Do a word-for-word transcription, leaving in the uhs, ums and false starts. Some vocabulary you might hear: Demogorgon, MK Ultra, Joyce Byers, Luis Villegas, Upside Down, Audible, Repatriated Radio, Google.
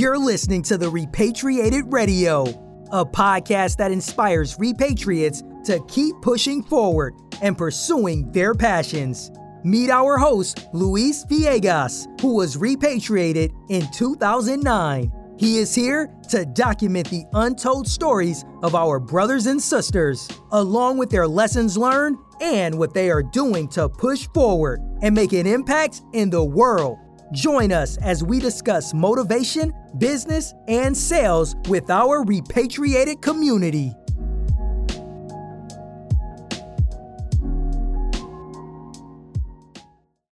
You're listening to the Repatriated Radio, a podcast that inspires repatriates to keep pushing forward and pursuing their passions. Meet our host, Luis Villegas, who was repatriated in two thousand nine. He is here to document the untold stories of our brothers and sisters, along with their lessons learned and what they are doing to push forward and make an impact in the world. Join us as we discuss motivation, business, and sales with our repatriated community.